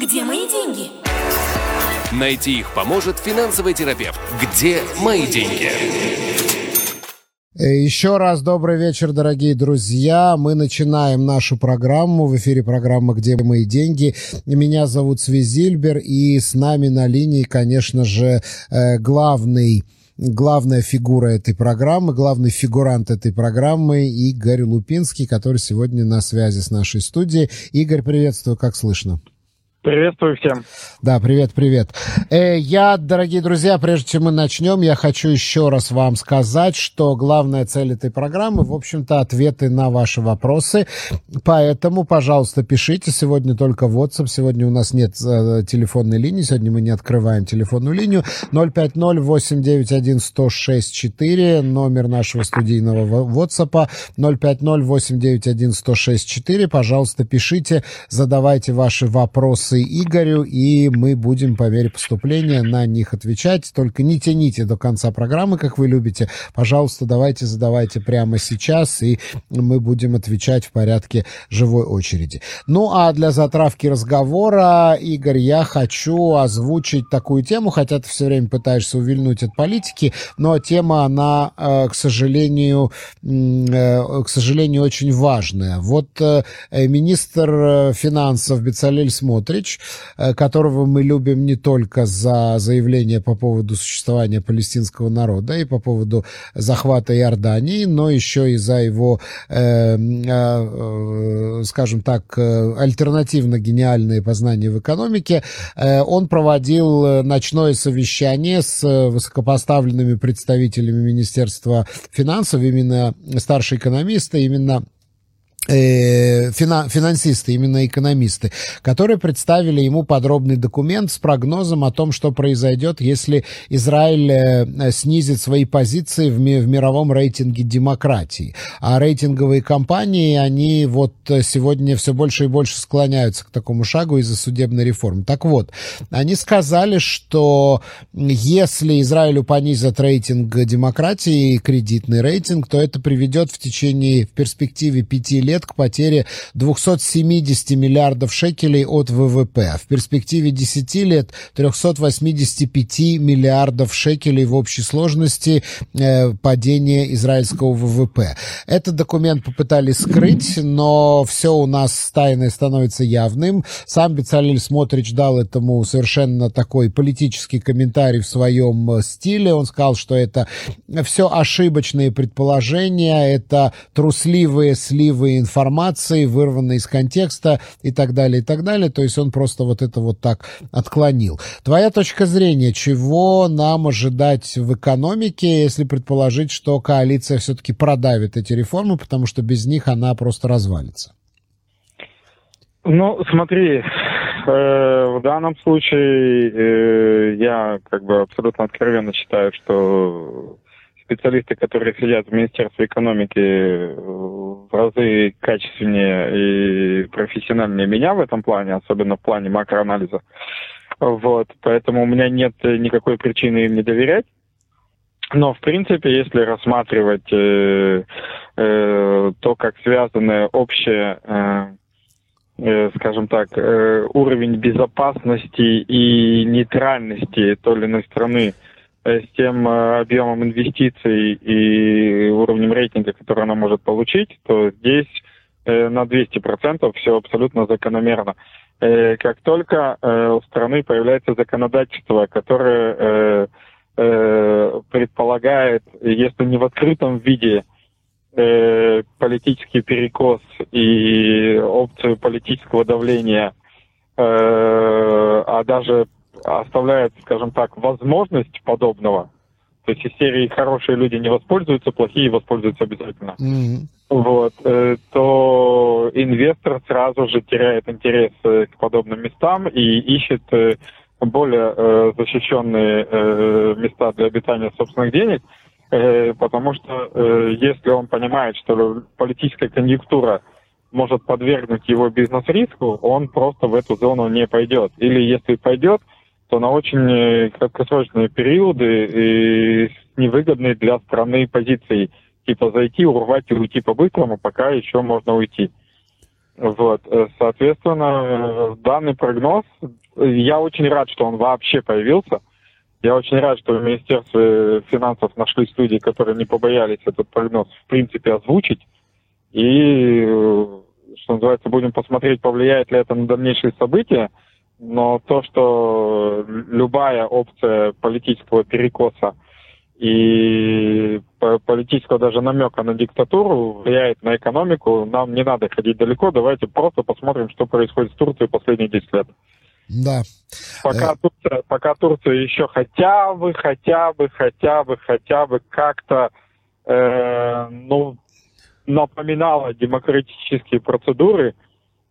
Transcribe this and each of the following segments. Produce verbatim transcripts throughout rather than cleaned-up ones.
Где мои деньги? Найти их поможет финансовый терапевт. Где мои деньги? Еще раз добрый вечер, дорогие друзья. Мы начинаем нашу программу. В эфире программа «Где мои деньги?». Меня зовут Свизильбер, и с нами на линии, конечно же, главный... главная фигура этой программы, главный фигурант этой программы Игорь Лупинский, который сегодня на связи с нашей студией. Игорь, приветствую, как слышно? Приветствую всем. Да, привет-привет. Э, я, дорогие друзья, прежде чем мы начнем, я хочу еще раз вам сказать, что главная цель этой программы, в общем-то, ответы на ваши вопросы. Поэтому, пожалуйста, пишите. Сегодня только WhatsApp. Сегодня у нас нет э, телефонной линии. Сегодня мы не открываем телефонную линию. ноль пять ноль восемь девять один один ноль шесть четыре. Номер нашего студийного WhatsApp. ноль пять ноль восемь девять один один ноль шесть четыре. Пожалуйста, пишите, задавайте ваши вопросы Игорю, и мы будем по мере поступления на них отвечать. Только не тяните до конца программы, как вы любите. Пожалуйста, давайте задавайте прямо сейчас, и мы будем отвечать в порядке живой очереди. Ну, а для затравки разговора, Игорь, я хочу озвучить такую тему, хотя ты все время пытаешься увильнуть от политики, но тема, она, к сожалению, к сожалению, очень важная. Вот министр финансов Бецалель Смотрич, которого мы любим не только за заявление по поводу существования палестинского народа и по поводу захвата Иордании, но еще и за его, э, э, скажем так, альтернативно гениальные познания в экономике. Э, он проводил ночное совещание с высокопоставленными представителями Министерства финансов, именно старшие экономисты, именно финансисты, именно экономисты, которые представили ему подробный документ с прогнозом о том, что произойдет, если Израиль снизит свои позиции в мировом рейтинге демократии. А рейтинговые компании, они вот сегодня все больше и больше склоняются к такому шагу из-за судебной реформы. Так вот, они сказали, что если Израилю понизят рейтинг демократии, кредитный рейтинг, то это приведет в течение, в перспективе пяти лет, к потере двести семьдесят миллиардов шекелей от вэ вэ пэ, а в перспективе десяти лет триста восемьдесят пять миллиардов шекелей в общей сложности э, падения израильского вэ вэ пэ. Этот документ попытались скрыть, но все у нас тайное становится явным. Сам Бецалель Смотрич дал этому совершенно такой политический комментарий в своем стиле. Он сказал, что это все ошибочные предположения, это трусливые сливы информации, вырванной из контекста и так далее, и так далее. То есть он просто вот это вот так отклонил. Твоя точка зрения, чего нам ожидать в экономике, если предположить, что коалиция все-таки продавит эти реформы, потому что без них она просто развалится? Ну, смотри, э, в данном случае э, я как бы абсолютно откровенно считаю, что специалисты, которые сидят в Министерстве экономики, в разы качественнее и профессиональнее меня в этом плане, особенно в плане макроанализа. Вот, поэтому у меня нет никакой причины им не доверять. Но, в принципе, если рассматривать э, э, то, как связаны общие, э, э, скажем так, э, уровень безопасности и нейтральности той или иной страны, с тем объемом инвестиций и уровнем рейтинга, который она может получить, то здесь на двести процентов все абсолютно закономерно. Как только у страны появляется законодательство, которое предполагает, если не в открытом виде, политический перекос и опцию политического давления, а даже оставляет, скажем так, возможность подобного. То есть из серии «хорошие люди не воспользуются, плохие воспользуются обязательно». Mm-hmm. Вот, э, то инвестор сразу же теряет интерес э, к подобным местам и ищет э, более э, защищенные э, места для обитания собственных денег, э, потому что э, если он понимает, что политическая конъюнктура может подвергнуть его бизнес риску, он просто в эту зону не пойдет. Или если пойдет, то на очень краткосрочные периоды и невыгодные для страны позиции. Типа зайти, урвать и уйти по-быстрому, пока еще можно уйти. Вот, соответственно, данный прогноз, я очень рад, что он вообще появился. Я очень рад, что в Министерстве финансов нашлись люди, которые не побоялись этот прогноз в принципе озвучить. И, что называется, будем посмотреть, повлияет ли это на дальнейшие события. Но то, что любая опция политического перекоса и политического даже намека на диктатуру влияет на экономику, нам не надо ходить далеко. Давайте просто посмотрим, что происходит в Турции последние десять лет. Да. Пока, э... Турция, пока Турция еще хотя бы, хотя бы, хотя бы, хотя бы как-то э, ну, напоминала демократические процедуры,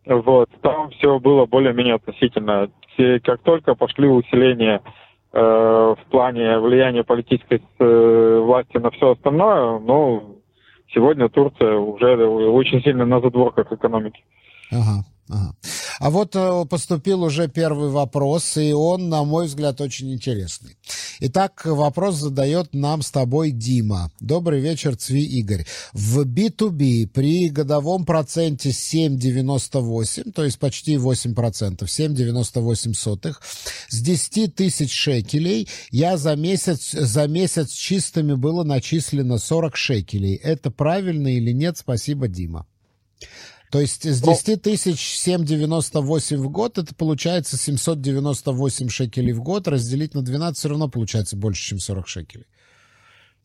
вот, там все было более-менее относительно. Все, как только пошли усиления э, в плане влияния политической э, власти на все остальное, ну, сегодня Турция уже очень сильно на задворках экономики. Ага, ага. А вот поступил уже первый вопрос, и он, на мой взгляд, очень интересный. Итак, вопрос задает нам с тобой Дима. Добрый вечер, Цви Игорь. В би ту би при годовом проценте семь целых девяносто восемь сотых, то есть почти восемь процентов, семь целых девяносто восемь сотых, с десять тысяч шекелей я за месяц, за месяц чистыми было начислено сорок шекелей. Это правильно или нет? Спасибо, Дима. То есть с десять тысяч семьсот девяносто восемь в год, это получается семьсот девяносто восемь шекелей в год, разделить на двенадцать все равно получается больше, чем сорок шекелей.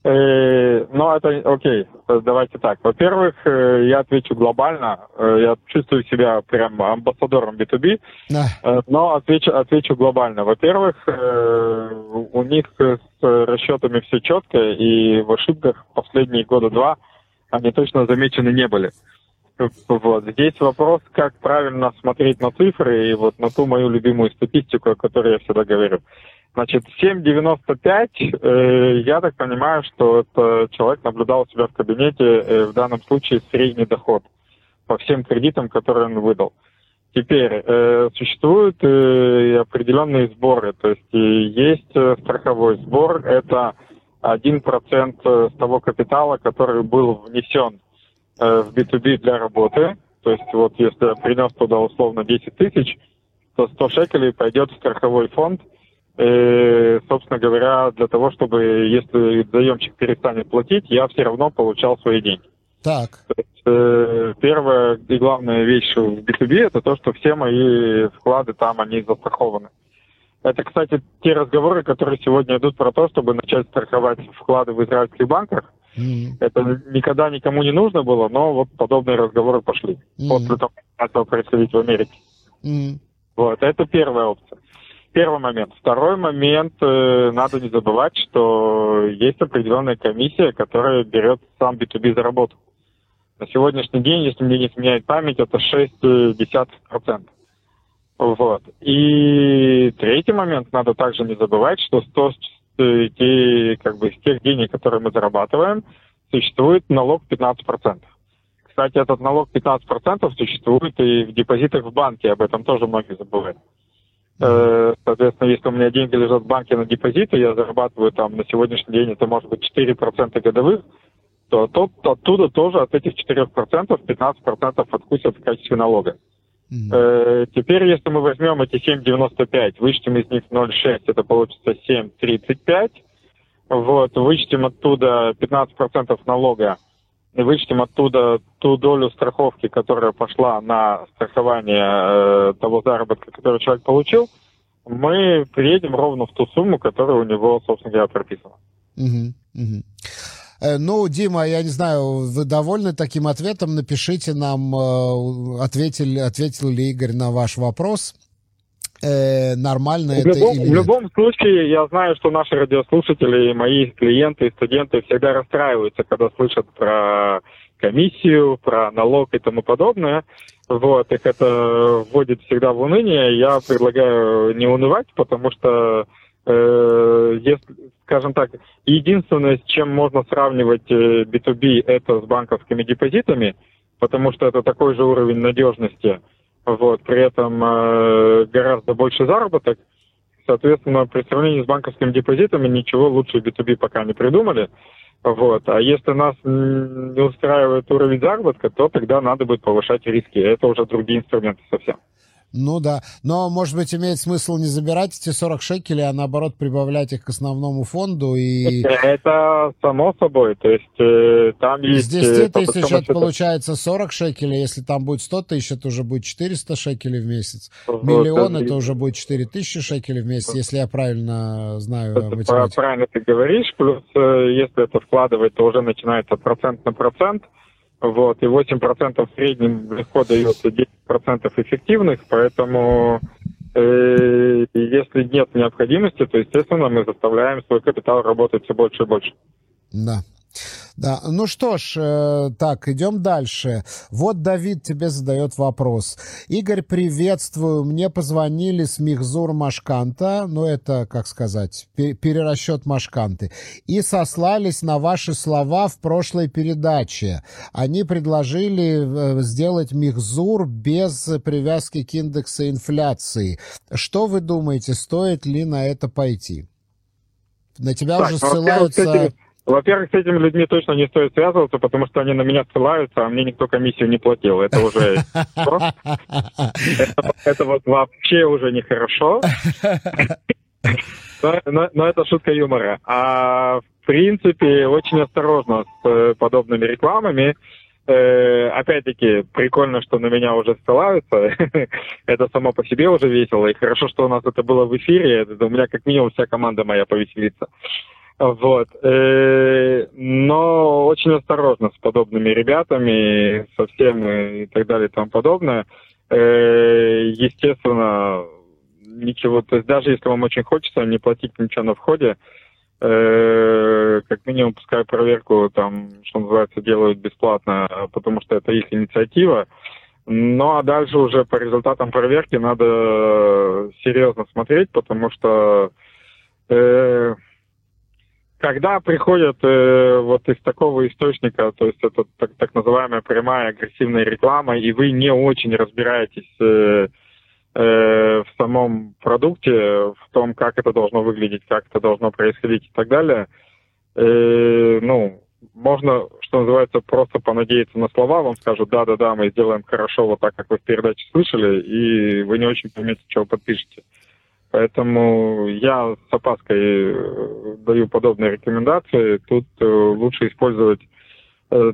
Ну, это окей, давайте так. Во-первых, я отвечу глобально. Я чувствую себя прям амбассадором би ту би, да. Но отвечу, отвечу глобально. Во-первых, у них с расчетами все четко, и в ошибках последние года два они точно замечены не были. Вот. Здесь вопрос, как правильно смотреть на цифры и вот на ту мою любимую статистику, о которой я всегда говорю. Значит, семь целых девяносто пять сотых, э, я так понимаю, что это человек наблюдал у себя в кабинете, э, в данном случае средний доход по всем кредитам, которые он выдал. Теперь, э, существуют э, определенные сборы, то есть есть страховой сбор, это один процент с того капитала, который был внесен в би ту би для работы, то есть вот если я принес туда условно десять тысяч, то сто шекелей пойдет в страховой фонд, и, собственно говоря, для того, чтобы если заемщик перестанет платить, я все равно получал свои деньги. Так. То есть, э, первая и главная вещь в би ту би это то, что все мои вклады там, они застрахованы. Это, кстати, те разговоры, которые сегодня идут про то, чтобы начать страховать вклады в израильских банках. Mm-hmm. Это никогда никому не нужно было, но вот подобные разговоры пошли mm-hmm. после того, как это происходит в Америке. Mm-hmm. Вот, это первая опция. Первый момент. Второй момент, э, надо не забывать, что есть определенная комиссия, которая берет сам би ту би за работу. На сегодняшний день, если мне не изменяет память, это шесть целых десять сотых процента. Вот. И третий момент, надо также не забывать, что сто, те, как бы, из тех денег, которые мы зарабатываем, существует налог пятнадцать процентов. Кстати, этот налог пятнадцать процентов существует и в депозитах в банке, об этом тоже многие забывают. Соответственно, если у меня деньги лежат в банке на депозиты, я зарабатываю там на сегодняшний день, это может быть четыре процента годовых, то оттуда тоже от этих четырёх процентов пятнадцать процентов откусят в качестве налога. Mm-hmm. Теперь, если мы возьмем эти семь целых девяносто пять сотых, вычтем из них ноль целых шесть сотых, это получится семь целых тридцать пять сотых. Вот, вычтем оттуда пятнадцать процентов налога, и вычтем оттуда ту долю страховки, которая пошла на страхование э, того заработка, который человек получил, мы приедем ровно в ту сумму, которая у него, собственно говоря, прописана. Mm-hmm. Mm-hmm. Ну, Дима, я не знаю, вы довольны таким ответом? Напишите нам, ответил, ответил ли Игорь на ваш вопрос. Э, нормально в это любом, или нет? В любом случае, я знаю, что наши радиослушатели, мои клиенты, студенты всегда расстраиваются, когда слышат про комиссию, про налог и тому подобное. Вот, их это вводит всегда в уныние. Я предлагаю не унывать, потому что... Если, скажем так, единственное, с чем можно сравнивать би ту би, это с банковскими депозитами, потому что это такой же уровень надежности, вот, при этом э, гораздо больше заработок. Соответственно, при сравнении с банковскими депозитами ничего лучше би ту би пока не придумали. Вот. А если нас не устраивает уровень заработка, то тогда надо будет повышать риски. Это уже другие инструменты совсем. Ну да. Но, может быть, имеет смысл не забирать эти сорок шекелей, а наоборот прибавлять их к основному фонду и... Это само собой. То есть э, там есть... С десяти тысяч это получается сорок шекелей. Если там будет сто тысяч, это уже будет четыреста шекелей в месяц. Вот, миллион — это, это уже будет четыре тысячи шекелей в месяц, если я правильно знаю математику. Правильно ты говоришь. Плюс, э, если это вкладывать, то уже начинается процент на процент. Вот, и восемь процентов в среднем легко дается десять процентов эффективных, поэтому э, если нет необходимости, то, естественно, мы заставляем свой капитал работать все больше и больше. Да. Да, ну что ж, э, так, идем дальше. Вот Давид тебе задает вопрос. Игорь, приветствую. Мне позвонили с Мигзур Машканта, ну это, как сказать, пер- перерасчет Машканты, и сослались на ваши слова в прошлой передаче. Они предложили э, сделать Мигзур без привязки к индексу инфляции. Что вы думаете, стоит ли на это пойти? На тебя так, уже ссылаются... Во-первых, с этими людьми точно не стоит связываться, потому что они на меня ссылаются, а мне никто комиссию не платил. Это уже... Это вот вообще уже нехорошо. Но это шутка юмора. А в принципе, очень осторожно с подобными рекламами. Опять-таки, прикольно, что на меня уже ссылаются. Это само по себе уже весело. И хорошо, что у нас это было в эфире. У меня как минимум вся команда моя повеселится. Вот, но очень осторожно с подобными ребятами, со всем и так далее и тому подобное. Естественно, ничего, то есть даже если вам очень хочется, не платить ничего на входе, как минимум пускай проверку там, что называется, делают бесплатно, потому что это их инициатива. Ну а дальше уже по результатам проверки надо серьезно смотреть, потому что... Когда приходят э, вот из такого источника, то есть это так, так называемая прямая агрессивная реклама, и вы не очень разбираетесь э, э, в самом продукте, в том, как это должно выглядеть, как это должно происходить и так далее, э, ну, можно, что называется, просто понадеяться на слова, вам скажут, да-да-да, мы сделаем хорошо вот так, как вы в передаче слышали, и вы не очень поймете, чего подпишете. Поэтому я с опаской даю подобные рекомендации. Тут лучше использовать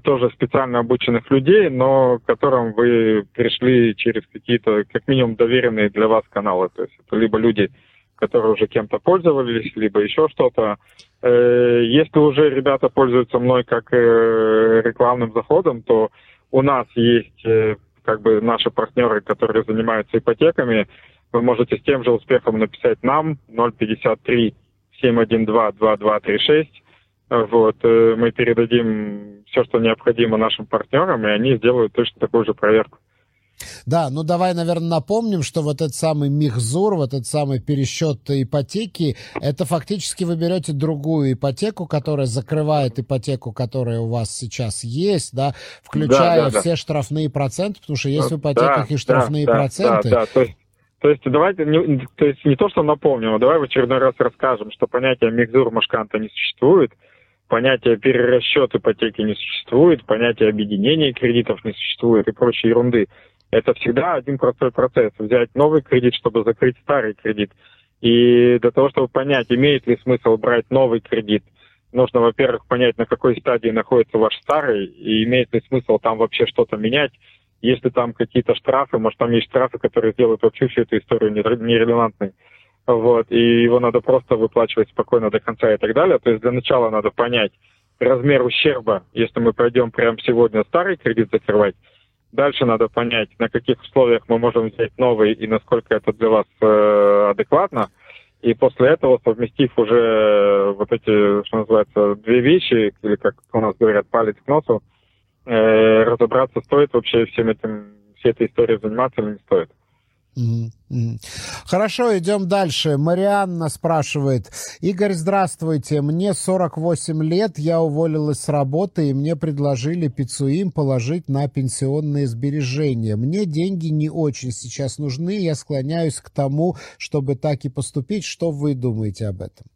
тоже специально обученных людей, но к которым вы пришли через какие-то, как минимум, доверенные для вас каналы. То есть это либо люди, которые уже кем-то пользовались, либо еще что-то. Если уже ребята пользуются мной как рекламным заходом, то у нас есть как бы наши партнеры, которые занимаются ипотеками. Вы можете с тем же успехом написать нам ноль пятьдесят три семь один два два два три шесть. Вот, мы передадим все, что необходимо нашим партнерам, и они сделают точно такую же проверку. Да, ну давай, наверное, напомним, что вот этот самый Мигзур, вот этот самый пересчет ипотеки, это фактически вы берете другую ипотеку, которая закрывает ипотеку, которая у вас сейчас есть, да, включая да, да, все да. штрафные проценты, потому что есть в ипотеках да, и штрафные да, проценты. Да, да, да. То есть давайте не, то есть не то, что напомним, а давай в очередной раз расскажем, что понятие Мигзур Машканта не существует, понятие перерасчет ипотеки не существует, понятие объединения кредитов не существует и прочей ерунды. Это всегда один простой процесс. Взять новый кредит, чтобы закрыть старый кредит. И для того, чтобы понять, имеет ли смысл брать новый кредит, нужно, во-первых, понять, на какой стадии находится ваш старый, и имеет ли смысл там вообще что-то менять. Если там какие-то штрафы, может, там есть штрафы, которые сделают вообще всю эту историю нерелевантной. Вот, и его надо просто выплачивать спокойно до конца и так далее. То есть для начала надо понять размер ущерба, если мы пойдем прямо сегодня старый кредит закрывать. Дальше надо понять, на каких условиях мы можем взять новый и насколько это для вас э, адекватно. И после этого, совместив уже вот эти, что называется, две вещи, или как у нас говорят, палец к носу, разобраться, стоит вообще всем этим, всей этой историей заниматься или не стоит. Хорошо, идем дальше. Марианна спрашивает. Игорь, здравствуйте. Мне сорок восемь лет, я уволилась с работы, и мне предложили пицуим положить на пенсионные сбережения. Мне деньги не очень сейчас нужны, я склоняюсь к тому, чтобы так и поступить. Что вы думаете об этом?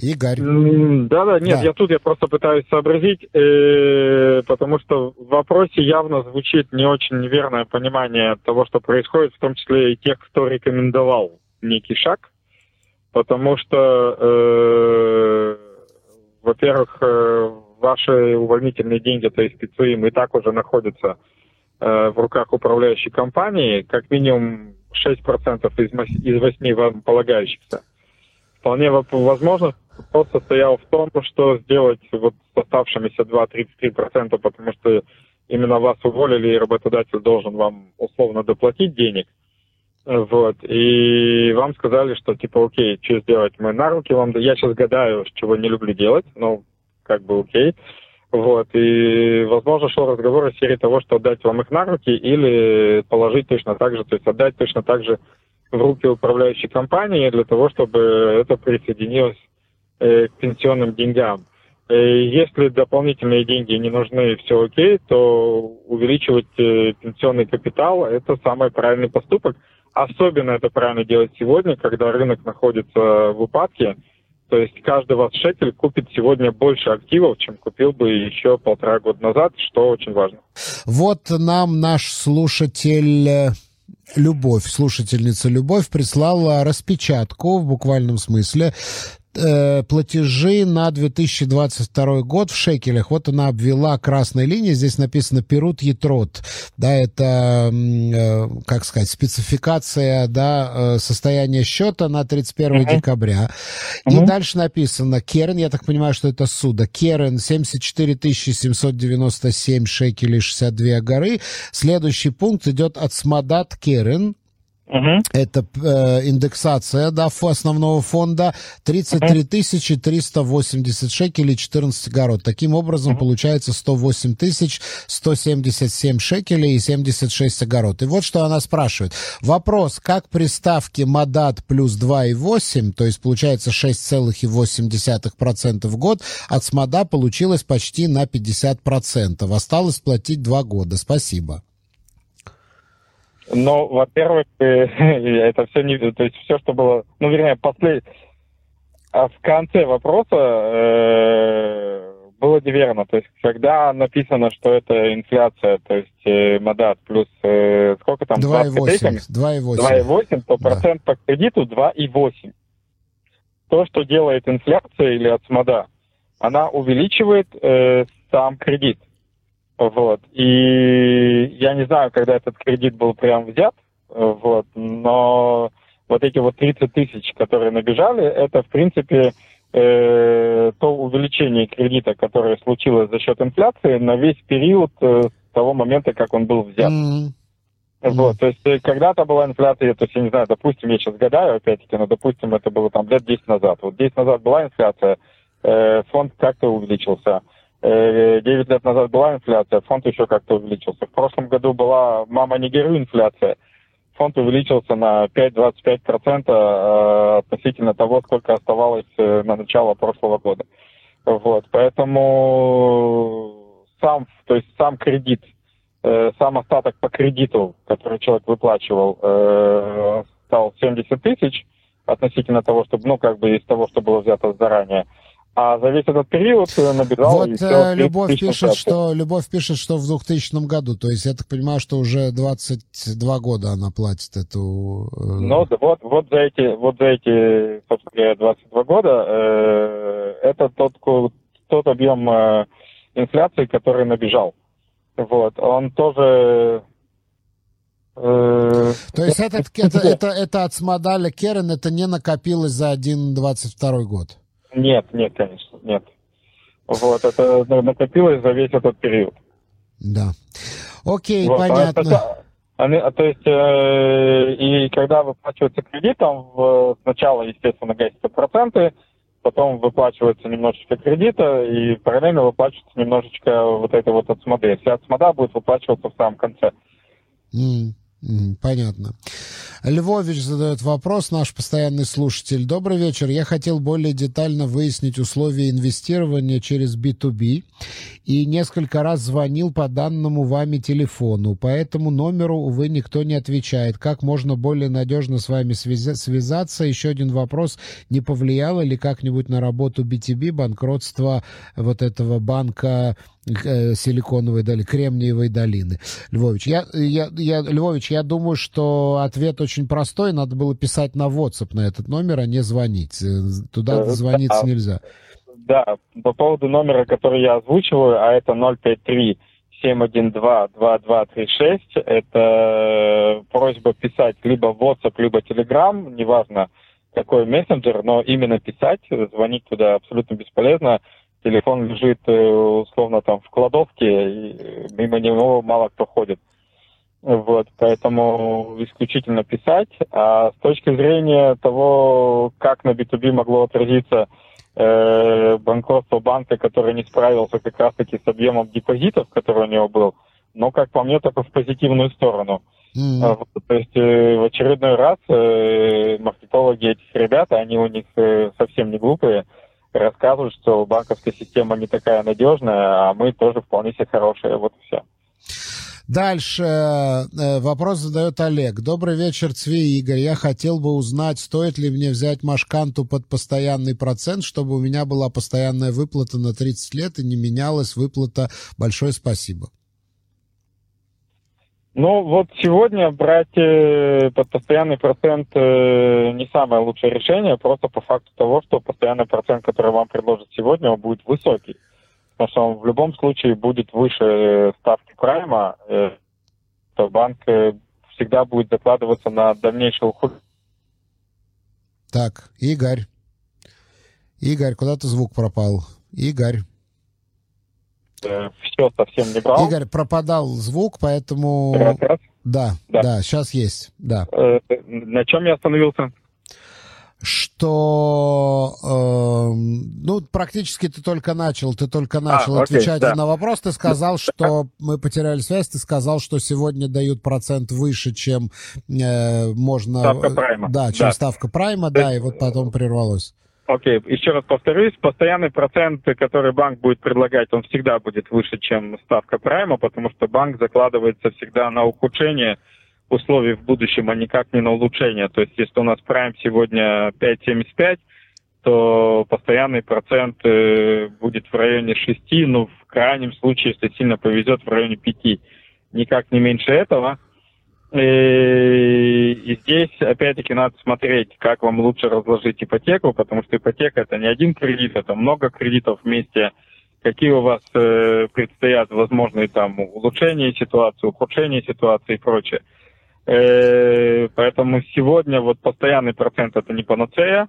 Игорь. Да, да, нет, да. я тут я просто пытаюсь сообразить, э, потому что в вопросе явно звучит не очень верное понимание того, что происходит, в том числе и тех, кто рекомендовал некий шаг, потому что, э, во-первых, э, ваши увольнительные деньги, то есть пицуим, и так уже находятся э, в руках управляющей компании, как минимум шесть процентов из, из восьми вам полагающихся. Вполне возможно, вопрос состоял в том, что сделать вот с оставшимися два-тридцать три процента, потому что именно вас уволили, и работодатель должен вам условно доплатить денег. Вот. И вам сказали, что типа окей, что сделать, мы на руки вам... Я сейчас гадаю, чего не люблю делать, но как бы окей. Вот. И, возможно, шел разговор о серии того, что отдать вам их на руки или положить точно так же, то есть отдать точно так же в руки управляющей компании для того, чтобы это присоединилось э, к пенсионным деньгам. И если дополнительные деньги не нужны и все окей, то увеличивать э, пенсионный капитал – это самый правильный поступок. Особенно это правильно делать сегодня, когда рынок находится в упадке. То есть каждый ваш шекель купит сегодня больше активов, чем купил бы еще полтора года назад, что очень важно. Вот нам наш слушатель... Любовь, слушательница Любовь прислала распечатку в буквальном смысле э, платежи на две тысячи двадцать второй год в шекелях. Вот она обвела красной линией, здесь написано «Перут Ятрот». Да, это, э, как сказать, спецификация, да, э, состояния счета на тридцать первое mm-hmm. декабря. Mm-hmm. И дальше написано «Керен», я так понимаю, что это суда. «Керен» семьдесят четыре тысячи семьсот девяносто семь шекелей шестьдесят две горы. Следующий пункт идет от «Смадат Керен». Uh-huh. Это э, индексация, да, основного фонда тридцать три тысячи триста восемьдесят шекелей четырнадцать город. Таким образом uh-huh. получается сто восемь тысяч сто семьдесят семь шекелей и семьдесят шесть огород. И вот что она спрашивает. Вопрос, как при ставке МОДАТ плюс два и восемь, то есть получается шесть целых восемь десятых процента в год, от СМОДА получилось почти на пятьдесят процентов. Осталось платить два года. Спасибо. Но, во-первых, это все не... То есть все, что было... Ну, вернее, после... А в конце вопроса э, было неверно. То есть когда написано, что это инфляция, то есть э, МОДАТ плюс... Э, сколько там? два и восемь. два и восемь. два и восемь, то да. Процент по кредиту два и восемь. То, что делает инфляция или от СМОДА, она увеличивает э, сам кредит. Вот. И я не знаю, когда этот кредит был прям взят, вот, но вот эти вот тридцать тысяч, которые набежали, это, в принципе, э, то увеличение кредита, которое случилось за счет инфляции на весь период э, с того момента, как он был взят. Mm-hmm. Вот, то есть когда-то была инфляция, то есть, я не знаю, допустим, я сейчас гадаю опять-таки, но, допустим, это было там лет десять назад. Вот десять назад была инфляция, э, фонд как-то увеличился. девять лет назад была инфляция, фонд еще как-то увеличился. В прошлом году была «мама не горю» инфляция. Фонд увеличился на пять-двадцать пять процентов относительно того, сколько оставалось на начало прошлого года. Вот. Поэтому сам, то есть сам кредит, сам остаток по кредиту, который человек выплачивал, стал семьдесят тысяч относительно того, чтобы, ну, как бы из того, что было взято заранее. А за весь этот период набирал... Вот и все, Любовь, пишет, что, Любовь пишет, что в двухтысячном году. То есть я так понимаю, что уже двадцать два года она платит эту... Ну вот, вот, за, эти, вот за эти, собственно, двадцать два года э, это тот, тот объем э, инфляции, который набежал. Вот, он тоже... Э, То есть этот, это, это, это от СМОДА Керен, это не накопилось за двадцать двадцать второй год? Нет, нет, конечно, нет. Вот, это накопилось за весь этот период. Да. Окей, вот, понятно. А, они, а, то есть, э, и когда выплачивается кредит, там в, сначала, естественно, гасятся проценты, потом выплачивается немножечко кредита, и параллельно выплачивается немножечко вот это вот от СМОДы. Если от СМОДа будет выплачиваться в самом конце. Понятно. Львович задает вопрос, наш постоянный слушатель. Добрый вечер. Я хотел более детально выяснить условия инвестирования через би ту би и несколько раз звонил по данному вами телефону. По этому номеру, увы, никто не отвечает. Как можно более надежно с вами связаться? Еще один вопрос. Не повлияло ли как-нибудь на работу би ту би банкротство вот этого банка Силиконовой долины, Кремниевой долины? Львович, я, я, я, Львович, я думаю, что ответ очень простой. Надо было писать на WhatsApp на этот номер, а не звонить. Туда звониться да, нельзя. Да, по поводу номера, который я озвучиваю, а это ноль пять три семь один два два два три шесть, это просьба писать либо в WhatsApp, либо Telegram, неважно какой мессенджер, но именно писать, звонить туда абсолютно бесполезно. Телефон лежит, условно, там в кладовке, и мимо него мало кто ходит. Вот, поэтому исключительно писать. А с точки зрения того, как на би ту би могло отразиться э, банкротство банка, который не справился как раз-таки с объемом депозитов, который у него был, но, как по мне, только в позитивную сторону. Mm-hmm. Вот, то есть э, в очередной раз э, маркетологи этих ребят, они у них э, совсем не глупые, рассказывают, что банковская система не такая надежная, а мы тоже вполне себе хорошие. Вот и все. Дальше вопрос задает Олег. Добрый вечер, Цви и Игорь. Я хотел бы узнать, стоит ли мне взять Машканту под постоянный процент, чтобы у меня была постоянная выплата на тридцать лет и не менялась выплата. Большое спасибо. Ну, вот сегодня брать под постоянный процент не самое лучшее решение, просто по факту того, что постоянный процент, который вам предложат сегодня, он будет высокий. Потому что он в любом случае будет выше ставки прайма, то банк всегда будет закладываться на дальнейший уход. Так, Игорь. Игорь, куда-то звук пропал. Игорь. Все совсем не брал. Игорь, пропадал звук, поэтому... Раз, раз. Да, да, да, сейчас есть, да. Э, на чем я остановился? Что, э, ну, практически ты только начал, ты только начал а, отвечать окей, да. на вопрос, ты сказал, что мы потеряли связь, ты сказал, что сегодня дают процент выше, чем э, можно... Ставка прайма. Да, чем да. ставка прайма, да, и вот потом прервалось. Окей, okay. еще раз повторюсь, постоянный процент, который банк будет предлагать, он всегда будет выше, чем ставка прайма, потому что банк закладывается всегда на ухудшение условий в будущем, а никак не на улучшение. То есть, если у нас прайм сегодня пять семьдесят пять, то постоянный процент будет в районе шести, ну, в крайнем случае, если сильно повезет, в районе пяти. Никак не меньше этого. И здесь, опять-таки, надо смотреть, как вам лучше разложить ипотеку, потому что ипотека – это не один кредит, это много кредитов вместе. Какие у вас э, предстоят возможные там улучшения ситуации, ухудшения ситуации и прочее. Э, поэтому сегодня вот постоянный процент – это не панацея.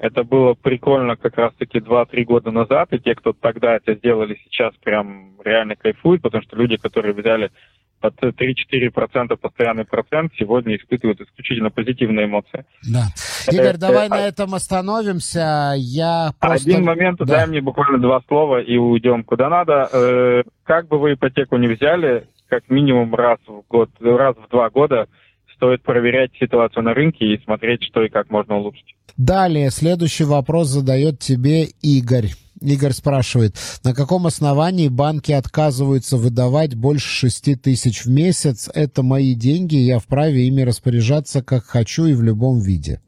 Это было прикольно как раз-таки два-три года назад, и те, кто тогда это сделали, сейчас прям реально кайфуют, потому что люди, которые взяли под три-четыре процента постоянный процент, сегодня испытывают исключительно позитивные эмоции. Да. Игорь, э, давай э, на этом остановимся. Я просто... Один момент, да. дай мне буквально два слова и уйдем куда надо. Э, как бы вы ипотеку не взяли, как минимум раз в год, раз в два года стоит проверять ситуацию на рынке и смотреть, что и как можно улучшить. Далее, следующий вопрос задает тебе Игорь. Игорь спрашивает, на каком основании банки отказываются выдавать больше шести тысяч в месяц? Это мои деньги, я вправе ими распоряжаться как хочу и в любом виде.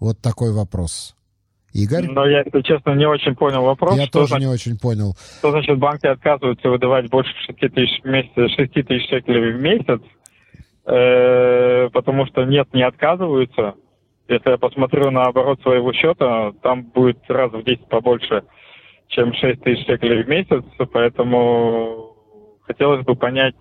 Вот такой вопрос. Игорь? Но я, если честно, не очень понял вопрос. Я тоже значит, не очень понял. Что значит банки отказываются выдавать больше шести тысяч в месяц, шесть тысяч шекелей в месяц? Э-э- потому что нет, не отказываются. Если я посмотрю на оборот своего счета, там будет раз в десять побольше, чем шесть тысяч шекелей в месяц, поэтому хотелось бы понять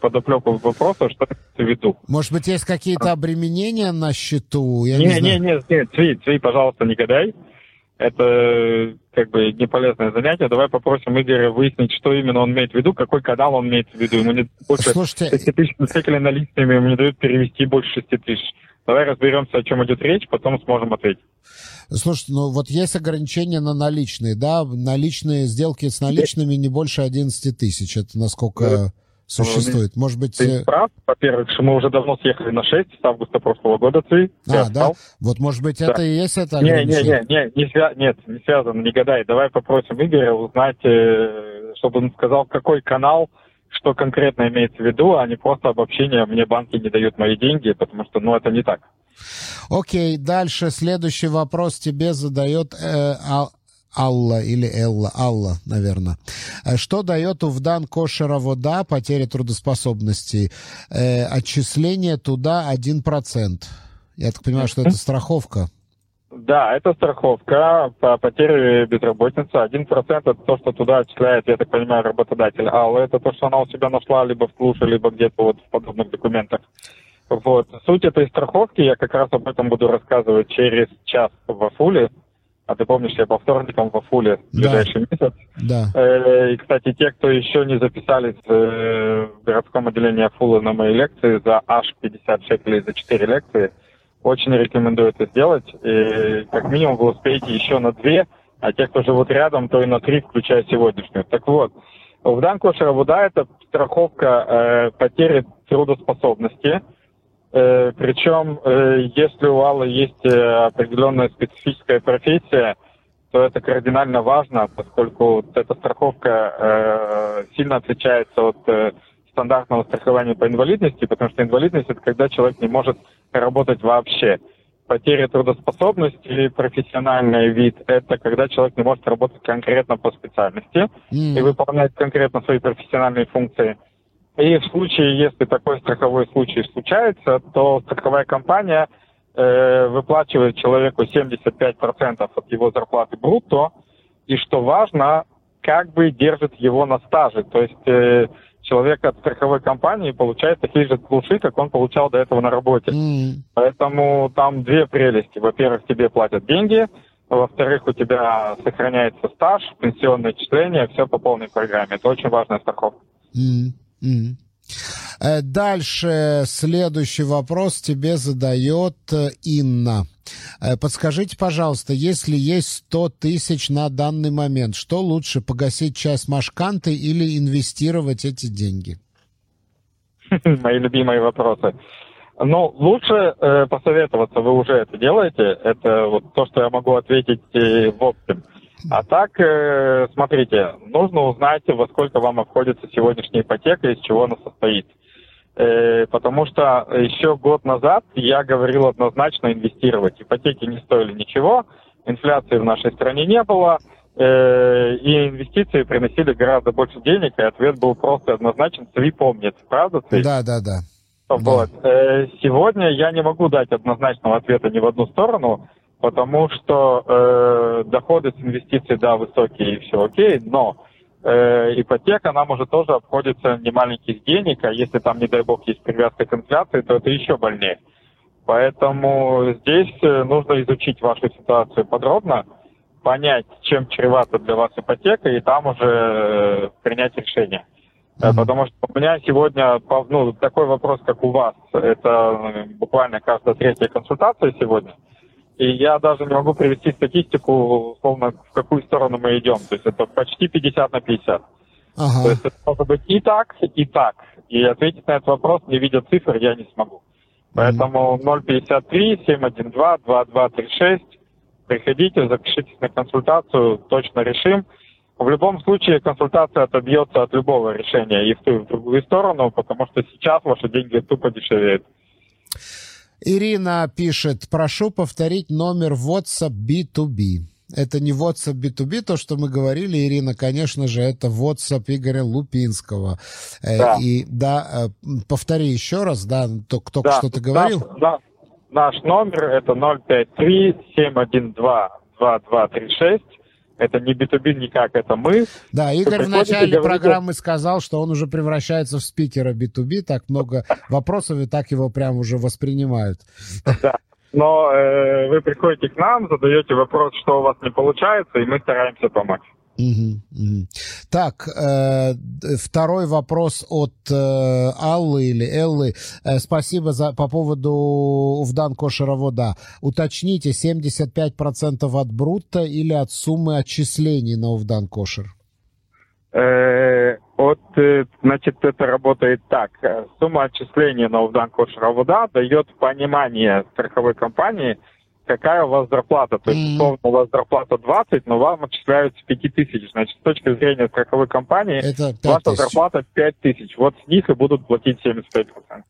подоплеку вопроса, что я имею в виду. Может быть, есть какие-то обременения на счету? Я не, не, не, не, не, Цви, Цви, пожалуйста, не гадай. Это как бы не полезное занятие. Давай попросим Игоря выяснить, что именно он имеет в виду, какой канал он имеет в виду. Ему не больше шести тысяч шекелей наличными, ему не дают перевести больше шести тысяч. Давай разберемся, о чем идет речь, потом сможем ответить. Слушайте, ну вот есть ограничения на наличные, да? Наличные сделки с наличными не больше одиннадцати тысяч. Это насколько... существует? Может быть... Ты прав. Во-первых, мы уже давно съехали на шесть, с августа прошлого года ты. А, да? Вот, может быть, это да. и есть это ограничение? Нет, нет, не, не свя... нет, не связано, не гадай. Давай попросим Игоря узнать, чтобы он сказал, какой канал, что конкретно имеется в виду, а не просто обобщение «мне банки не дают мои деньги», потому что, ну, это не так. Окей, дальше следующий вопрос тебе задает... Э, а... Алла или Элла, Алла, наверное. Что дает Овдан кошер авода, потеря трудоспособности? Э, отчисление туда один процент. Я так понимаю, что это страховка? Да, это страховка по потере безработицы. один процент это то, что туда отчисляет, я так понимаю, работодатель. Алла это то, что она у себя нашла либо в слуше, либо где-то вот в подобных документах. Вот. Суть этой страховки, я как раз об этом буду рассказывать через час в Афуле. А ты помнишь, я по вторникам в Афуле в ближайший да. месяц. Да. И, кстати, те, кто еще не записались в городском отделении Афулы на мои лекции за аж пятьдесят шекелей за четыре лекции, очень рекомендую это сделать. И как минимум вы успеете еще на две, а те, кто живут рядом, то и на три, включая сегодняшнюю. Так вот, Овдан кошер авода – это страховка э, потери трудоспособности. Причем, если у Аллы есть определенная специфическая профессия, то это кардинально важно, поскольку эта страховка сильно отличается от стандартного страхования по инвалидности, потому что инвалидность – это когда человек не может работать вообще. Потеря трудоспособности, профессиональный вид – это когда человек не может работать конкретно по специальности и выполнять конкретно свои профессиональные функции. И в случае, если такой страховой случай случается, то страховая компания э, выплачивает человеку семьдесят пять процентов от его зарплаты брутто, и, что важно, как бы держит его на стаже. То есть э, человек от страховой компании получает такие же плюшки, как он получал до этого на работе. Mm. Поэтому там две прелести. Во-первых, тебе платят деньги, во-вторых, у тебя сохраняется стаж, пенсионные отчисления, все по полной программе. Это очень важная страховка. Mm. Mm. Дальше следующий вопрос тебе задает Инна. Подскажите, пожалуйста, если есть сто тысяч на данный момент, что лучше, погасить часть Машканты или инвестировать эти деньги? Мои любимые вопросы. Ну, лучше э, посоветоваться, вы уже это делаете. Это вот то, что я могу ответить э, в общем. А так, смотрите, нужно узнать, во сколько вам обходится сегодняшняя ипотека, из чего она состоит. Потому что еще год назад я говорил однозначно инвестировать. Ипотеки не стоили ничего, инфляции в нашей стране не было, и инвестиции приносили гораздо больше денег, и ответ был просто однозначен. Цви помнит, правда, Цви? Да, да, да. Вот. Да. Сегодня я не могу дать однозначного ответа ни в одну сторону, потому что э, доходы с инвестиций, да, высокие и все окей, но э, ипотека, нам уже тоже обходится не маленьких денег, а если там, не дай бог, есть привязка к инфляции, то это еще больнее. Поэтому здесь нужно изучить вашу ситуацию подробно, понять, чем чревата для вас ипотека, и там уже э, принять решение. Mm-hmm. Потому что у меня сегодня ну, такой вопрос, как у вас, это буквально каждая третья консультация сегодня. И я даже не могу привести статистику, условно, в какую сторону мы идем. То есть это почти пятьдесят на пятьдесят. Ага. То есть это может быть и так, и так. И ответить на этот вопрос, не видя цифр, я не смогу. Поэтому ноль пятьдесят три, семь один два, два два три шесть. Приходите, запишитесь на консультацию, точно решим. В любом случае консультация отобьется от любого решения и в ту, и в другую сторону, потому что сейчас ваши деньги тупо дешевеют. Ирина пишет, прошу повторить номер WhatsApp би ту би. Это не WhatsApp би ту би, то, что мы говорили, Ирина, конечно же, это WhatsApp Игоря Лупинского. Да. И, да, повтори еще раз, да, только да, что ты говорил. Да, да. Наш номер это ноль пять три, семь один два, два два три шесть. Это не би ту би никак, это мы. Да, Игорь в начале программы сказал, что он уже превращается в спикера би ту би, так много вопросов, и так его прям уже воспринимают. Да, но э, вы приходите к нам, задаете вопрос, что у вас не получается, и мы стараемся помочь. Угу, угу. Так, э, второй вопрос от э, Аллы или Эллы. Э, спасибо за, по поводу Овдан кошер авода. Уточните, семьдесят пять процентов от брутто или от суммы отчислений на Овдан кошер? Э, От, значит, это работает так. Сумма отчислений на Удан кошер авода дает понимание страховой компании, какая у вас зарплата. То есть, условно, у вас зарплата двадцать, но вам отчисляются пять тысяч. Значит, с точки зрения страховой компании, ваша зарплата пять тысяч. Вот с них и будут платить семьдесят пять процентов.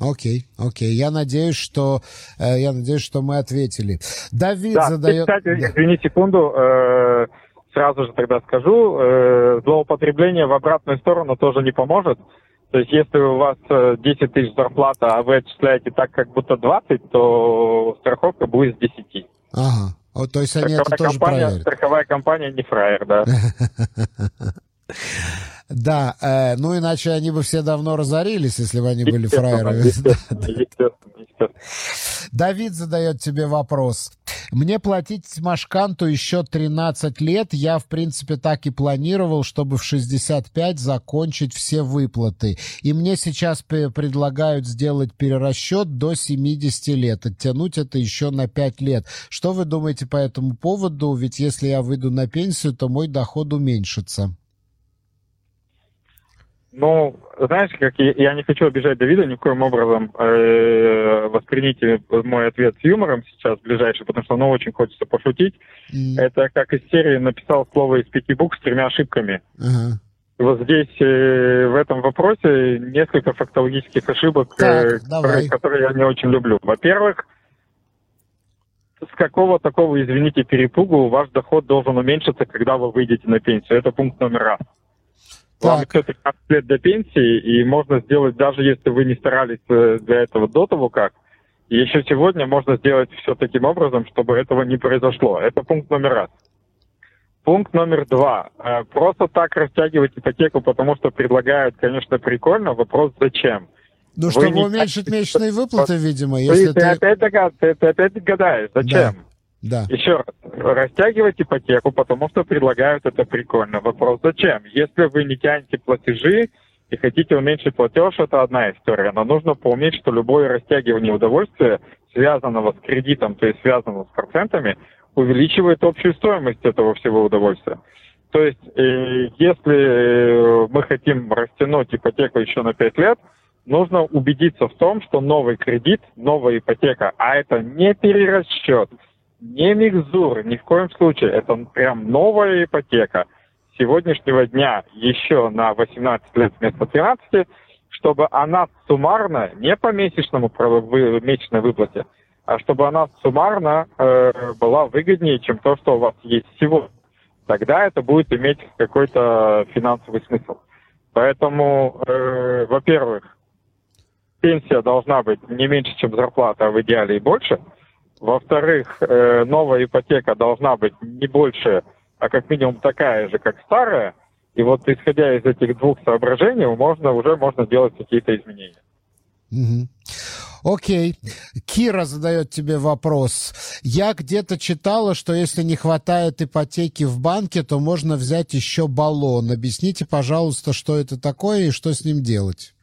Окей, окей. Я надеюсь, что я надеюсь, что мы ответили. Давид да, задает... Кстати, извини секунду, э, сразу же тогда скажу, э, злоупотребление в обратную сторону тоже не поможет. То есть, если у вас десять тысяч зарплата, а вы отчисляете так, как будто двадцать, то страховка будет с десяти. Ага. Вот, то есть они это тоже проверят. Страховая компания не фраер, да. Да, э, ну иначе они бы все давно разорились, если бы они были фраерами. Естественно, естественно, естественно. Давид задает тебе вопрос. Мне платить Машканту еще тринадцать лет. Я, в принципе, так и планировал, чтобы в шестьдесят пять закончить все выплаты. И мне сейчас предлагают сделать перерасчет до семидесяти лет, оттянуть это еще на пять лет. Что вы думаете по этому поводу? Ведь если я выйду на пенсию, то мой доход уменьшится. Ну, знаешь, как я, я не хочу обижать Давида ни в коем образом. Э, воспринимайте мой ответ с юмором сейчас ближайший, потому что оно очень хочется пошутить. Mm. Это как из серии написал слово из пяти букв с тремя ошибками. Uh-huh. Вот здесь, э, в этом вопросе, несколько фактологических ошибок, так, э, которые я не очень люблю. Во-первых, с какого такого, извините, перепугу ваш доход должен уменьшиться, когда вы выйдете на пенсию? Это пункт номер раз. Вам еще тринадцать лет до пенсии, и можно сделать, даже если вы не старались для этого до того как, еще сегодня можно сделать все таким образом, чтобы этого не произошло. Это пункт номер раз. Пункт номер два. Просто так растягивать ипотеку, потому что предлагают, конечно, прикольно. Вопрос зачем? Ну, вы чтобы не... уменьшить месячные выплаты, видимо. Если ты, ты... опять догад... ты, ты опять гадаешь. Зачем? Да. Да. Еще раз. Растягивать ипотеку, потому что предлагают это прикольно. Вопрос зачем? Если вы не тянете платежи и хотите уменьшить платеж, это одна история. Но нужно помнить, что любое растягивание удовольствия, связанного с кредитом, то есть связанного с процентами, увеличивает общую стоимость этого всего удовольствия. То есть, если мы хотим растянуть ипотеку еще на пять лет, нужно убедиться в том, что новый кредит, новая ипотека, а это не перерасчет, не мигзур, ни в коем случае. Это прям новая ипотека сегодняшнего дня еще на восемнадцать лет вместо тринадцати, чтобы она суммарно, не по месячному месячной выплате, а чтобы она суммарно э, была выгоднее, чем то, что у вас есть сегодня. Тогда это будет иметь какой-то финансовый смысл. Поэтому, э, во-первых, пенсия должна быть не меньше, чем зарплата, а в идеале и больше. Во-вторых, новая ипотека должна быть не больше, а как минимум такая же, как старая. И вот исходя из этих двух соображений, можно уже можно делать какие-то изменения. Угу. Окей. Кира задает тебе вопрос. Я где-то читала, что если не хватает ипотеки в банке, то можно взять еще баллон. Объясните, пожалуйста, что это такое и что с ним делать?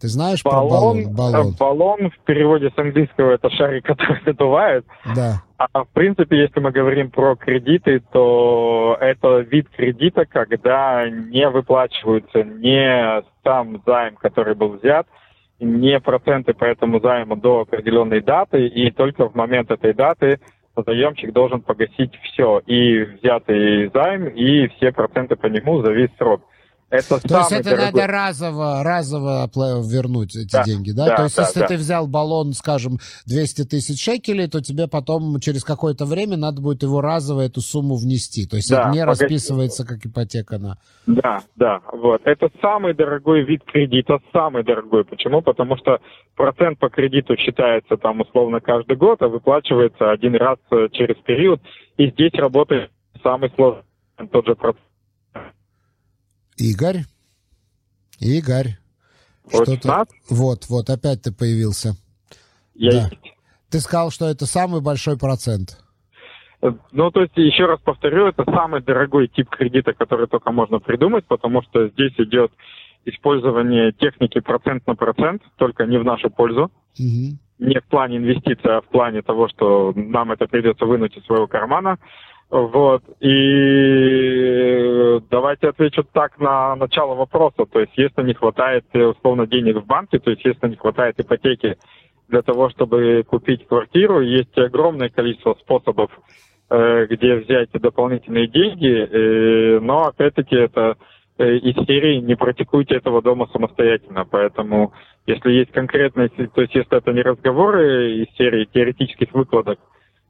Ты знаешь баллон, про баллон? Баллон. Баллон в переводе с английского это шарик, который надувает. Да. А в принципе, если мы говорим про кредиты, то это вид кредита, когда не выплачиваются не сам займ, который был взят, не проценты по этому займу до определенной даты, и только в момент этой даты заемщик должен погасить все, и взятый займ, и все проценты по нему за весь срок. Это То есть это дорогой. Надо разово, разово вернуть эти да, деньги, да? да? То есть да, если да. ты взял баллон, скажем, двести тысяч шекелей, то тебе потом через какое-то время надо будет его разово эту сумму внести. То есть да, это не погоди. расписывается как ипотека на... Да, да, вот. Это самый дорогой вид кредита, самый дорогой. Почему? Потому что процент по кредиту считается там условно каждый год, а выплачивается один раз через период. И здесь работает самый сложный тот же процент. Игорь? Игорь? Вот, что-то... вот, вот, опять ты появился. Я да. есть. Ты сказал, что это самый большой процент. Ну, то есть, еще раз повторю, это самый дорогой тип кредита, который только можно придумать, потому что здесь идет использование техники процент на процент, только не в нашу пользу. Угу. Не в плане инвестиций, а в плане того, что нам это придется вынуть из своего кармана. Вот, и давайте отвечу так на начало вопроса. То есть, если не хватает, условно, денег в банке, то есть, если не хватает ипотеки для того, чтобы купить квартиру, есть огромное количество способов, где взять дополнительные деньги, но, опять-таки, это из серии «не практикуйте этого дома самостоятельно». Поэтому, если есть конкретные, то есть, если это не разговоры из серии теоретических выкладок,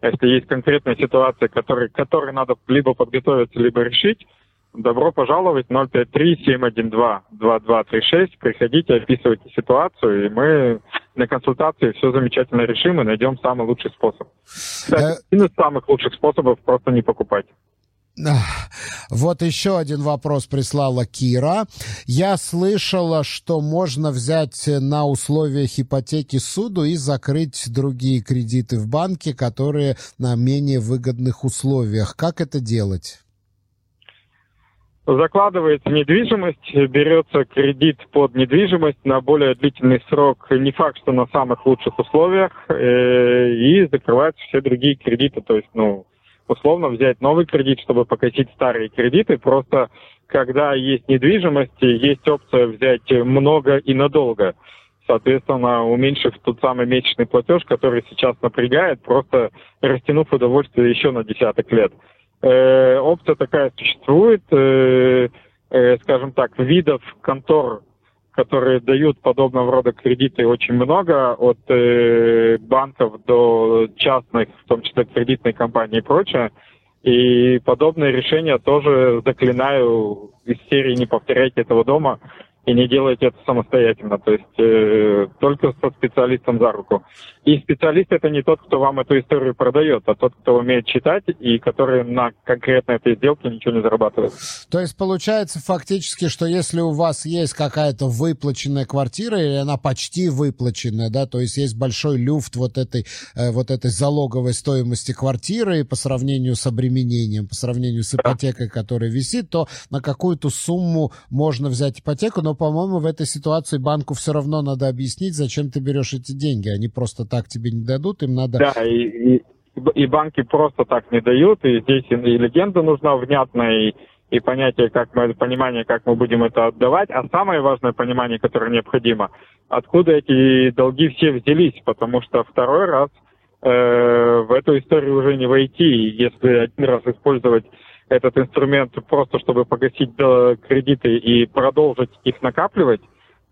если есть конкретная ситуация, которой, которой надо либо подготовиться, либо решить, добро пожаловать, ноль пять три семь один два два два три шесть. Приходите, описывайте ситуацию, и мы на консультации все замечательно решим и найдем самый лучший способ. Кстати, один из самых лучших способов – просто не покупать. Вот еще один вопрос прислала Кира. Я слышала, что можно взять на условиях ипотеки суду и закрыть другие кредиты в банке, которые на менее выгодных условиях. Как это делать? Закладывается недвижимость, берется кредит под недвижимость на более длительный срок, не факт, что на самых лучших условиях, и закрываются все другие кредиты, то есть, ну... условно взять новый кредит, чтобы погасить старые кредиты. Просто когда есть недвижимость, есть опция взять много и надолго. Соответственно, уменьшив тот самый месячный платеж, который сейчас напрягает, просто растянув удовольствие еще на десяток лет. Э, опция такая существует. Э, э, скажем так, видов контор, которые дают подобного рода кредиты, очень много, от э, банков до частных, в том числе кредитной компании и прочее. И подобные решения тоже заклинаю из серии «не повторяйте этого дома» и не делайте это самостоятельно. То есть э, только со специалистом за руку. И специалист – это не тот, кто вам эту историю продает, а тот, кто умеет читать и который на конкретно этой сделке ничего не зарабатывает. То есть получается фактически, что если у вас есть какая-то выплаченная квартира, или она почти выплаченная, да, то есть есть большой люфт вот этой, э, вот этой залоговой стоимости квартиры и по сравнению с обременением, по сравнению с ипотекой, которая висит, то на какую-то сумму можно взять ипотеку, но, по-моему, в этой ситуации банку все равно надо объяснить, зачем ты берешь эти деньги. Они просто так тебе не дадут, им надо... Да, и, и, и банки просто так не дают, и здесь и, и легенда нужна внятная, и, и понятие, как мы, понимание, как мы будем это отдавать. А самое важное понимание, которое необходимо, откуда эти долги все взялись, потому что второй раз э, в эту историю уже не войти, если один раз использовать этот инструмент просто, чтобы погасить кредиты и продолжить их накапливать,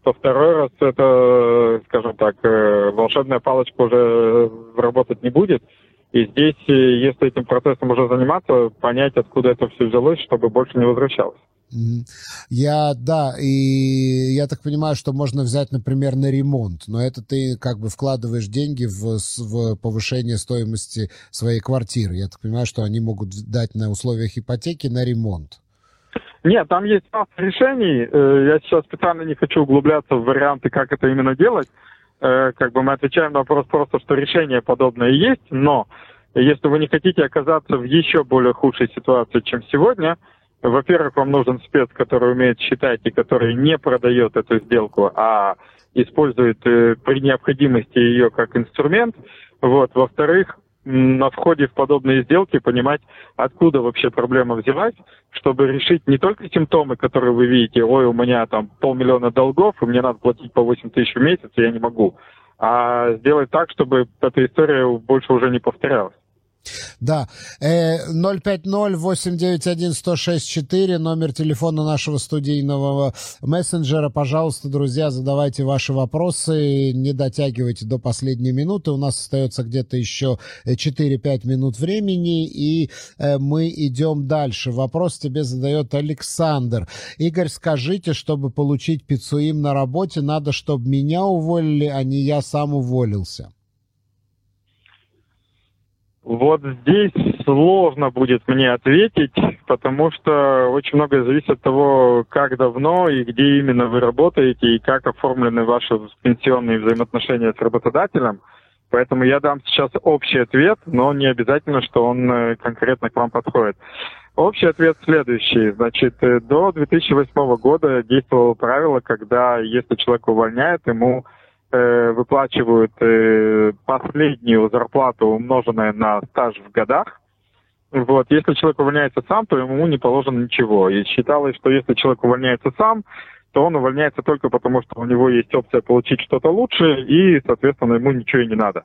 то второй раз это, скажем так, волшебная палочка уже работать не будет. И здесь, если этим процессом уже заниматься, понять, откуда это все взялось, чтобы больше не возвращалось. Я, да, и я так понимаю, что можно взять, например, на ремонт, но это ты как бы вкладываешь деньги в, в повышение стоимости своей квартиры. Я так понимаю, что они могут дать на условиях ипотеки на ремонт. Нет, там есть масса решений. Я сейчас специально не хочу углубляться в варианты, как это именно делать. Как бы мы отвечаем на вопрос просто, что решение подобное есть, но если вы не хотите оказаться в еще более худшей ситуации, чем сегодня, во-первых, вам нужен спец, который умеет считать и который не продает эту сделку, а использует э, при необходимости ее как инструмент. Вот. Во-вторых, на входе в подобные сделки понимать, откуда вообще проблема взялась, чтобы решить не только симптомы, которые вы видите, ой, у меня там полмиллиона долгов, и мне надо платить по восемь тысяч в месяц, и я не могу, а сделать так, чтобы эта история больше уже не повторялась. Да, ноль пять ноль восемь девять один один ноль шесть четыре, номер телефона нашего студийного мессенджера. Пожалуйста, друзья, задавайте ваши вопросы, не дотягивайте до последней минуты. У нас остается где-то еще четыре-пять минут времени, и мы идем дальше. Вопрос тебе задает Александр. Игорь, скажите, чтобы получить пицуим на работе, надо, чтобы меня уволили, а не я сам уволился. Вот здесь сложно будет мне ответить, потому что очень многое зависит от того, как давно и где именно вы работаете, и как оформлены ваши пенсионные взаимоотношения с работодателем. Поэтому я дам сейчас общий ответ, но не обязательно, что он конкретно к вам подходит. Общий ответ следующий. Значит, до две тысячи восьмого года действовало правило, когда если человек увольняет, ему выплачивают последнюю зарплату, умноженную на стаж в годах. Вот. Если человек увольняется сам, то ему не положено ничего. И считалось, что если человек увольняется сам, то он увольняется только потому, что у него есть опция получить что-то лучше, и, соответственно, ему ничего и не надо.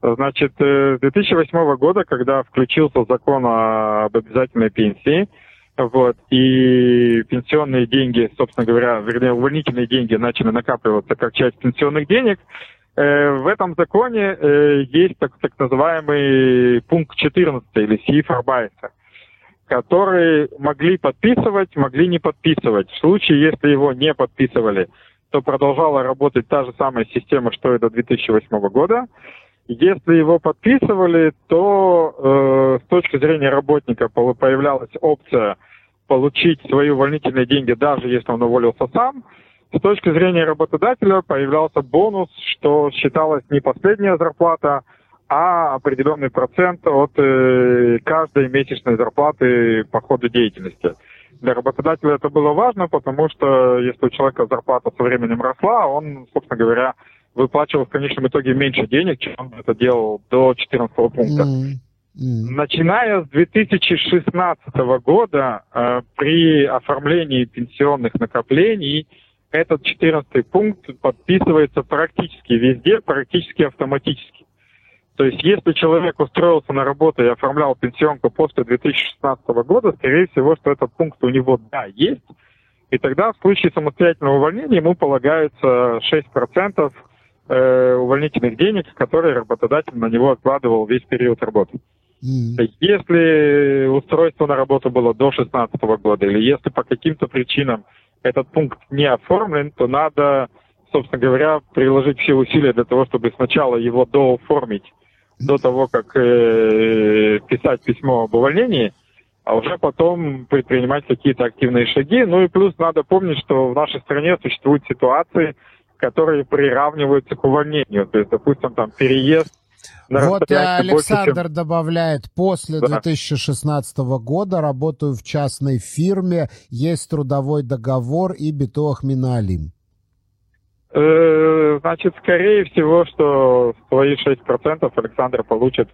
Значит, с две тысячи восьмого года, когда включился закон об обязательной пенсии, вот, и пенсионные деньги, собственно говоря, вернее, увольнительные деньги начали накапливаться как часть пенсионных денег, э, в этом законе э, есть так, так называемый пункт четырнадцать или Сифарбайса, который могли подписывать, могли не подписывать. В случае, если его не подписывали, то продолжала работать та же самая система, что и до две тысячи восьмого года. Если его подписывали, то э, с точки зрения работника появлялась опция получить свои увольнительные деньги, даже если он уволился сам. С точки зрения работодателя появлялся бонус, что считалось не последняя зарплата, а определенный процент от э, каждой месячной зарплаты по ходу деятельности. Для работодателя это было важно, потому что если у человека зарплата со временем росла, он, собственно говоря, выплачивал в конечном итоге меньше денег, чем он это делал до четырнадцатого пункта. Mm. Mm. Начиная с две тысячи шестнадцатого года, э, при оформлении пенсионных накоплений, этот четырнадцатый пункт подписывается практически везде, практически автоматически. То есть, если человек устроился на работу и оформлял пенсионку после две тысячи шестнадцатого года, скорее всего, что этот пункт у него, да, есть. И тогда в случае самостоятельного увольнения ему полагается шесть процентов э, увольнительных денег, которые работодатель на него откладывал весь период работы. Mm. Если устройство на работу было до две тысячи шестнадцатого года, или если по каким-то причинам этот пункт не оформлен, то надо, собственно говоря, приложить все усилия для того, чтобы сначала его дооформить, до того, как э, писать письмо об увольнении, а уже потом предпринимать какие-то активные шаги. Ну и плюс надо помнить, что в нашей стране существуют ситуации, которые приравниваются к увольнению. То есть, допустим, там переезд на расстояние больше, чем... Вот Александр добавляет, после да. две тысячи шестнадцатого года работаю в частной фирме, есть трудовой договор и битуах миналим. Значит, скорее всего, что свои шесть процентов Александр получит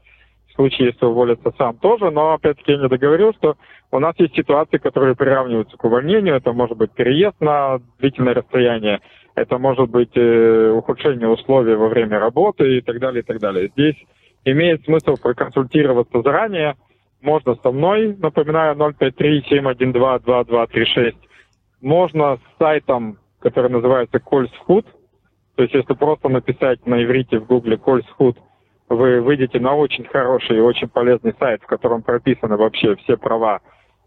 в случае, если уволится сам тоже, но, опять-таки, я не договорил, что у нас есть ситуации, которые приравниваются к увольнению. Это может быть переезд на длительное расстояние, это может быть э, ухудшение условий во время работы и так далее, и так далее. Здесь имеет смысл проконсультироваться заранее. Можно со мной, напоминаю, ноль пять три семь один два два два три шесть. Можно с сайтом, который называется Коль Зхут. То есть, если просто написать на иврите в гугле Коль Зхут, вы выйдете на очень хороший и очень полезный сайт, в котором прописаны вообще все права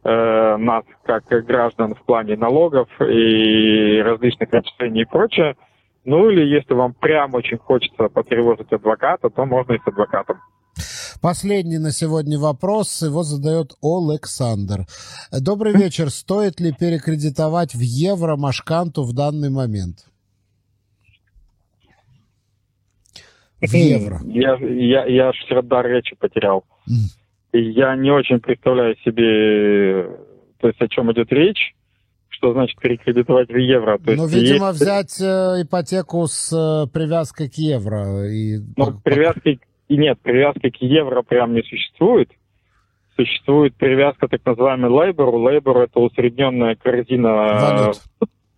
э, нас, как граждан, в плане налогов и различных отчислений и прочее. Ну или если вам прям очень хочется потревожить адвоката, то можно и с адвокатом. Последний на сегодня вопрос, его задает Александр. Добрый вечер. Стоит ли перекредитовать в евро Машканту в данный момент? В евро. Я, я, я аж все дар речи потерял. Mm. Я не очень представляю себе, то есть о чем идет речь, что значит перекредитовать в евро. То ну, есть, видимо, есть... взять э, ипотеку с э, привязкой к евро. И... Ну, привязки... Нет, привязки к евро прям не существует. Существует привязка так называемой лейбору. Лейбор — это усредненная корзина. Валют.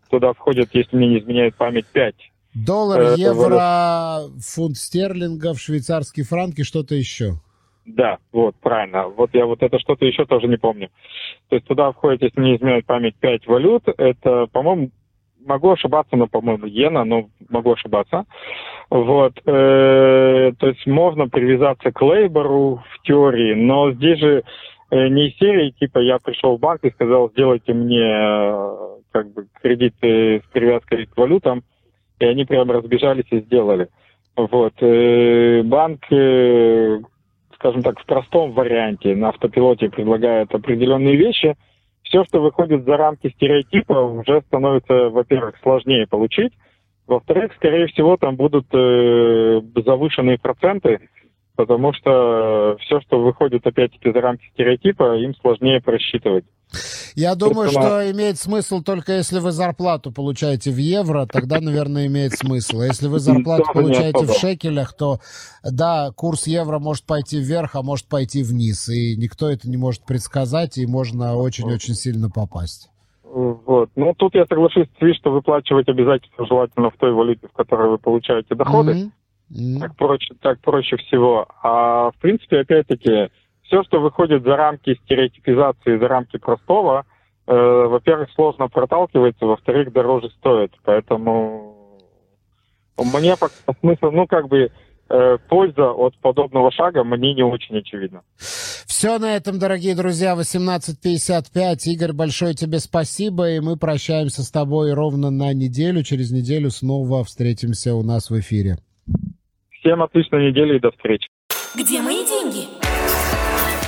Туда входит, если мне не изменяет память, пять. Доллар, это евро, валют. Фунт стерлингов, швейцарские франки, что-то еще. Да, вот, правильно. Вот я вот это что-то еще тоже не помню. То есть туда входит, если не изменяет память, пять валют. Это, по-моему, могу ошибаться, но, по-моему, иена, но могу ошибаться. Вот. Э, то есть можно привязаться к лейбору в теории, но здесь же не из серии, типа, я пришел в банк и сказал, сделайте мне как бы кредит с привязкой к валютам, и они прям разбежались и сделали. Вот. Банк, скажем так, в простом варианте на автопилоте предлагает определенные вещи. Все, что выходит за рамки стереотипа, уже становится, во-первых, сложнее получить. Во-вторых, скорее всего, там будут э, завышенные проценты, потому что все, что выходит, опять-таки, за рамки стереотипа, им сложнее просчитывать. Я думаю, что имеет смысл только если вы зарплату получаете в евро, тогда, наверное, имеет смысл. Если вы зарплату получаете в шекелях, то, да, курс евро может пойти вверх, а может пойти вниз. И никто это не может предсказать, и можно очень-очень сильно попасть. Вот. Ну, тут я соглашусь с Ви, что выплачивать обязательства желательно в той валюте, в которой вы получаете доходы. Mm-hmm. Mm-hmm. Так проще, так проще всего. А в принципе, опять-таки, все, что выходит за рамки стереотипизации, за рамки простого, э, во-первых, сложно проталкивается, во-вторых, дороже стоит. Поэтому мне по смыслу, ну, как бы, э, польза от подобного шага мне не очень очевидна. Все на этом, дорогие друзья, восемнадцать пятьдесят пять. Игорь, большое тебе спасибо, и мы прощаемся с тобой ровно на неделю. Через неделю снова встретимся у нас в эфире. Всем отличной недели и до встречи. Где мои деньги?